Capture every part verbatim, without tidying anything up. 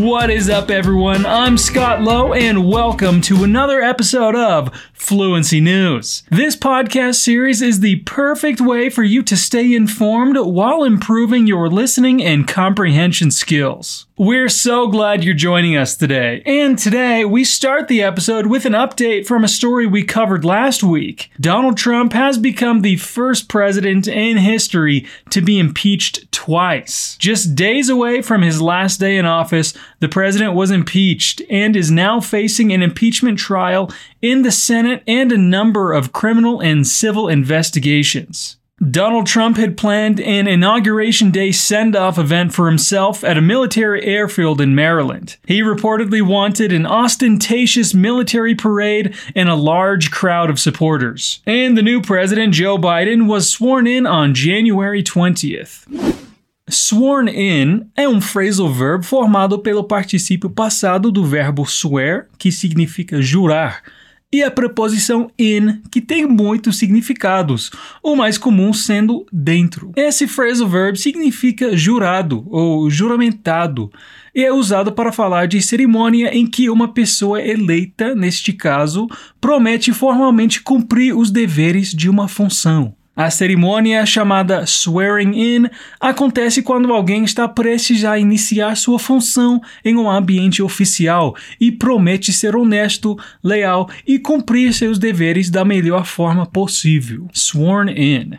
What is up, everyone? I'm Scott Lowe, and welcome to another episode of Fluency News. This podcast series is the perfect way for you to stay informed while improving your listening and comprehension skills. We're so glad you're joining us today. And today, we start the episode with an update from a story we covered last week. Donald Trump has become the first president in history to be impeached twice. Just days away from his last day in office, the president was impeached and is now facing an impeachment trial in the Senate and a number of criminal and civil investigations. Donald Trump had planned an Inauguration Day send-off event for himself at a military airfield in Maryland. He reportedly wanted an ostentatious military parade and a large crowd of supporters. And the new president, Joe Biden, was sworn in on January twentieth. Sworn in é um phrasal verb formado pelo particípio passado do verbo swear, que significa jurar, e a preposição in, que tem muitos significados, o mais comum sendo dentro. Esse phrasal verb significa jurado ou juramentado e é usado para falar de cerimônia em que uma pessoa eleita, neste caso, promete formalmente cumprir os deveres de uma função. A cerimônia, chamada swearing in, acontece quando alguém está prestes a iniciar sua função em um ambiente oficial e promete ser honesto, leal e cumprir seus deveres da melhor forma possível. Sworn in.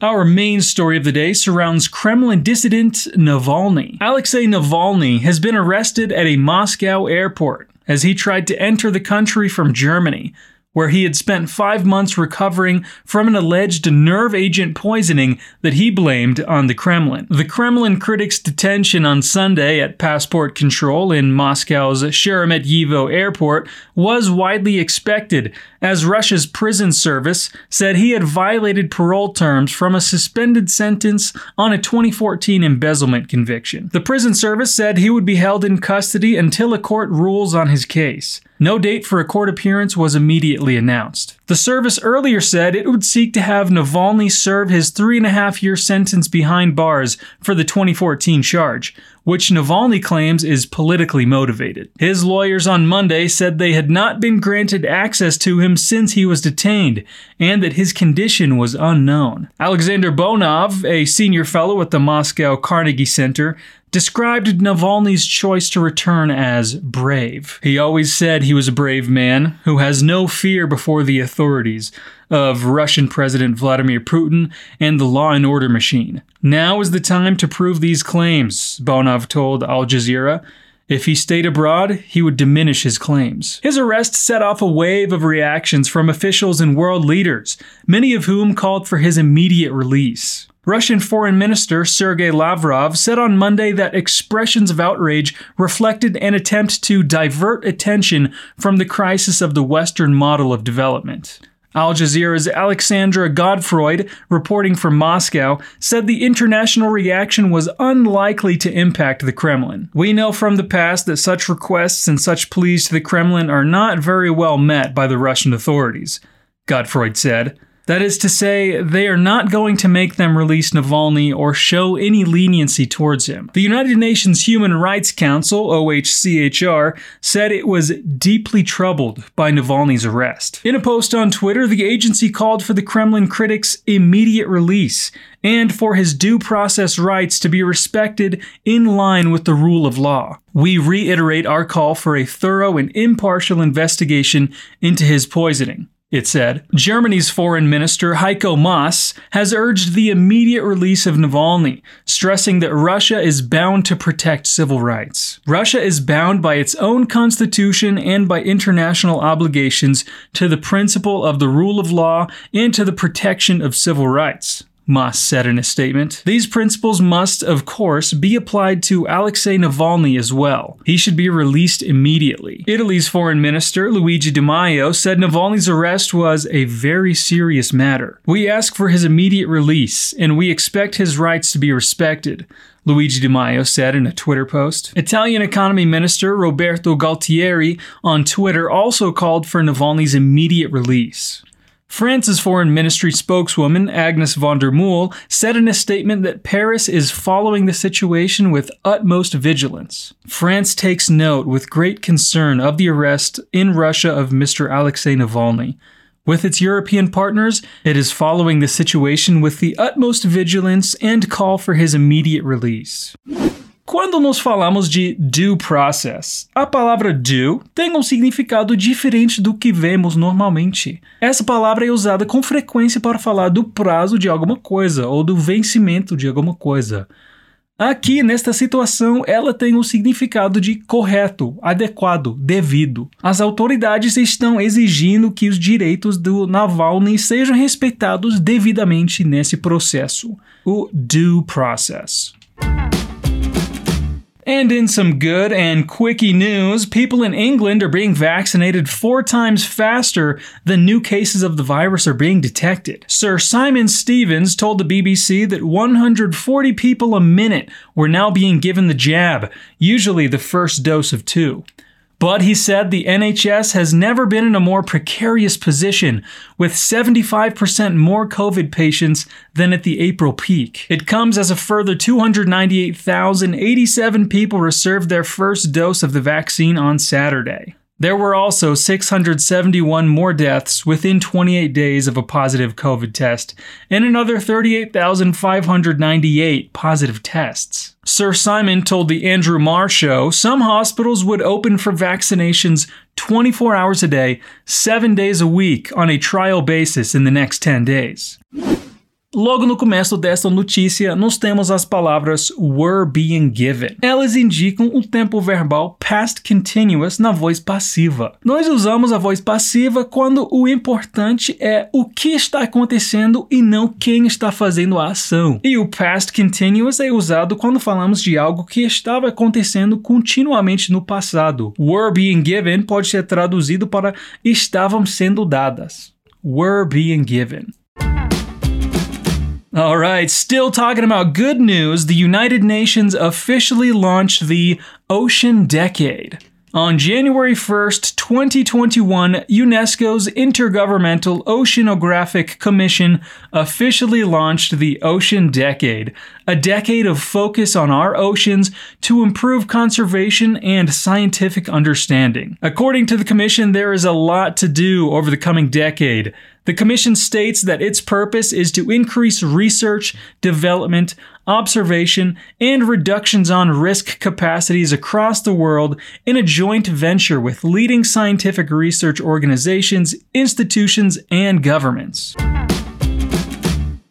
Our main story of the day surrounds Kremlin dissident Navalny. Alexei Navalny has been arrested at a Moscow airport as he tried to enter the country from Germany, where he had spent five months recovering from an alleged nerve agent poisoning that he blamed on the Kremlin. The Kremlin critics' detention on Sunday at passport control in Moscow's Sheremetyevo Airport was widely expected, as Russia's prison service said he had violated parole terms from a suspended sentence on a twenty fourteen embezzlement conviction. The prison service said he would be held in custody until a court rules on his case. No date for a court appearance was immediately announced. The service earlier said it would seek to have Navalny serve his three-and-a-half-year sentence behind bars for the twenty fourteen charge, which Navalny claims is politically motivated. His lawyers on Monday said they had not been granted access to him since he was detained, and that his condition was unknown. Alexander Bonov, a senior fellow at the Moscow Carnegie Center, described Navalny's choice to return as brave. He always said he was a brave man who has no fear before the authorities of Russian President Vladimir Putin and the law and order machine. Now is the time to prove these claims, Bonov told Al Jazeera. If he stayed abroad, he would diminish his claims. His arrest set off a wave of reactions from officials and world leaders, many of whom called for his immediate release. Russian Foreign Minister Sergei Lavrov said on Monday that expressions of outrage reflected an attempt to divert attention from the crisis of the Western model of development. Al Jazeera's Alexandra Godfroyd, reporting from Moscow, said the international reaction was unlikely to impact the Kremlin. We know from the past that such requests and such pleas to the Kremlin are not very well met by the Russian authorities, Godfroyd said. That is to say, they are not going to make them release Navalny or show any leniency towards him. The United Nations Human Rights Council, O H C H R, said it was deeply troubled by Navalny's arrest. In a post on Twitter, the agency called for the Kremlin critics' immediate release and for his due process rights to be respected in line with the rule of law. We reiterate our call for a thorough and impartial investigation into his poisoning, it said. Germany's Foreign Minister Heiko Maas has urged the immediate release of Navalny, stressing that Russia is bound to protect civil rights. Russia is bound by its own constitution and by international obligations to the principle of the rule of law and to the protection of civil rights, Maas said in a statement. These principles must, of course, be applied to Alexei Navalny as well. He should be released immediately. Italy's Foreign Minister, Luigi Di Maio, said Navalny's arrest was a very serious matter. We ask for his immediate release, and we expect his rights to be respected, Luigi Di Maio said in a Twitter post. Italian Economy Minister Roberto Gualtieri on Twitter also called for Navalny's immediate release. France's foreign ministry spokeswoman, Agnes von der Mühl, said in a statement that Paris is following the situation with utmost vigilance. France takes note with great concern of the arrest in Russia of Mister Alexei Navalny. With its European partners, it is following the situation with the utmost vigilance and call for his immediate release. Quando nós falamos de due process, a palavra due tem um significado diferente do que vemos normalmente. Essa palavra é usada com frequência para falar do prazo de alguma coisa ou do vencimento de alguma coisa. Aqui, nesta situação, ela tem o significado de correto, adequado, devido. As autoridades estão exigindo que os direitos do Navalny sejam respeitados devidamente nesse processo, o due process. And in some good and quickie news, people in England are being vaccinated four times faster than new cases of the virus are being detected. Sir Simon Stevens told the B B C that one hundred forty people a minute were now being given the jab, usually the first dose of two. But he said the N H S has never been in a more precarious position, with seventy-five percent more COVID patients than at the April peak. It comes as a further two hundred ninety-eight thousand eighty-seven people received their first dose of the vaccine on Saturday. There were also six hundred seventy-one more deaths within twenty-eight days of a positive COVID test, and another thirty-eight thousand five hundred ninety-eight positive tests. Sir Simon told the Andrew Marr Show some hospitals would open for vaccinations twenty-four hours a day, seven days a week on a trial basis in the next ten days. Logo no começo desta notícia, nós temos as palavras were being given. Elas indicam um tempo verbal past continuous na voz passiva. Nós usamos a voz passiva quando o importante é o que está acontecendo e não quem está fazendo a ação. E o past continuous é usado quando falamos de algo que estava acontecendo continuamente no passado. Were being given pode ser traduzido para estavam sendo dadas. Were being given. All right, still talking about good news, the United Nations officially launched the Ocean Decade. On January first, twenty twenty-one, UNESCO's Intergovernmental Oceanographic Commission officially launched the Ocean Decade, a decade of focus on our oceans to improve conservation and scientific understanding. According to the Commission, there is a lot to do over the coming decade. The Commission states that its purpose is to increase research, development, observation, and reductions on risk capacities across the world in a joint venture with leading scientific research organizations, institutions, and governments.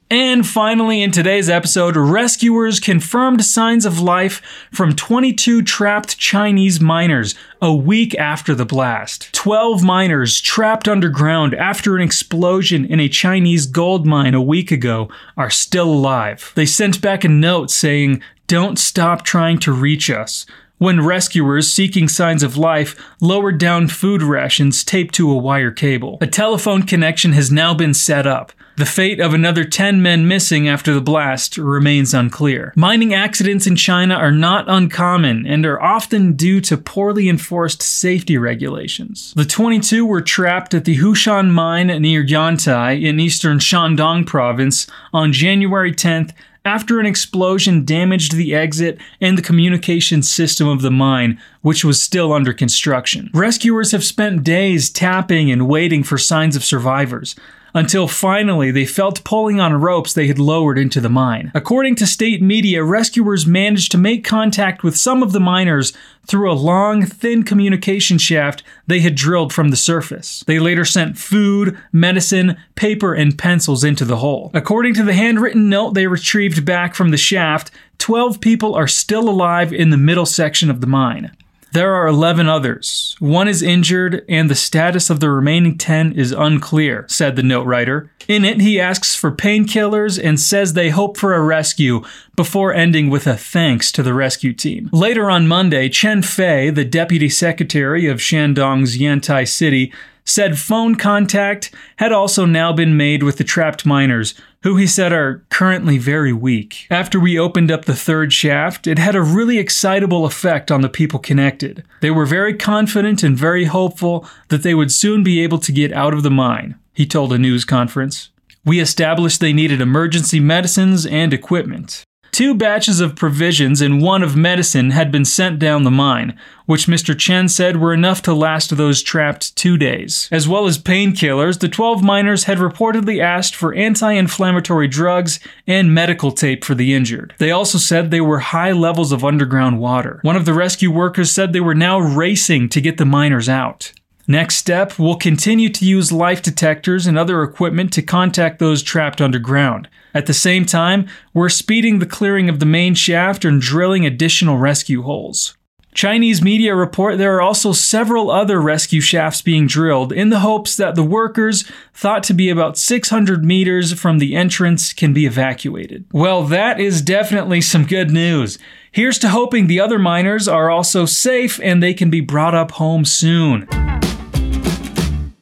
And finally, in today's episode, rescuers confirmed signs of life from twenty-two trapped Chinese miners a week after the blast. twelve miners trapped underground after an explosion in a Chinese gold mine a week ago are still alive. They sent back a note saying, "Don't stop trying to reach us," when rescuers seeking signs of life lowered down food rations taped to a wire cable. A telephone connection has now been set up. The fate of another ten men missing after the blast remains unclear. Mining accidents in China are not uncommon and are often due to poorly enforced safety regulations. The twenty-two were trapped at the Hushan Mine near Yantai in eastern Shandong Province on January tenth after an explosion damaged the exit and the communication system of the mine, which was still under construction. Rescuers have spent days tapping and waiting for signs of survivors, until finally they felt pulling on ropes they had lowered into the mine. According to state media, rescuers managed to make contact with some of the miners through a long, thin communication shaft they had drilled from the surface. They later sent food, medicine, paper, and pencils into the hole. According to the handwritten note they retrieved back from the shaft, twelve people are still alive in the middle section of the mine. There are eleven others. One is injured, and the status of the remaining ten is unclear, said the note writer. In it, he asks for painkillers and says they hope for a rescue, before ending with a thanks to the rescue team. Later on Monday, Chen Fei, the deputy secretary of Shandong's Yantai city, said phone contact had also now been made with the trapped miners, who he said are currently very weak. After we opened up the third shaft, it had a really excitable effect on the people connected. They were very confident and very hopeful that they would soon be able to get out of the mine. he told a news conference. We established they needed emergency medicines and equipment. Two batches of provisions and one of medicine had been sent down the mine, which Mister Chen said were enough to last those trapped two days. As well as painkillers, the twelve miners had reportedly asked for anti-inflammatory drugs and medical tape for the injured. They also said there were high levels of underground water. One of the rescue workers said they were now racing to get the miners out. Next step, we'll continue to use life detectors and other equipment to contact those trapped underground. At the same time, we're speeding the clearing of the main shaft and drilling additional rescue holes. Chinese media report there are also several other rescue shafts being drilled in the hopes that the workers, thought to be about six hundred meters from the entrance, can be evacuated. Well, that is definitely some good news. Here's to hoping the other miners are also safe and they can be brought up home soon.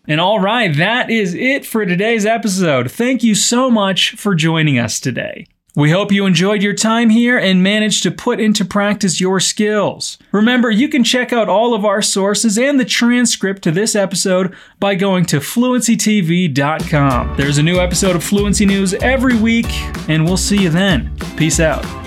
And all right, that is it for today's episode. Thank you so much for joining us today. We hope you enjoyed your time here and managed to put into practice your skills. Remember, you can check out all of our sources and the transcript to this episode by going to Fluency T V dot com. There's a new episode of Fluency News every week, and we'll see you then. Peace out.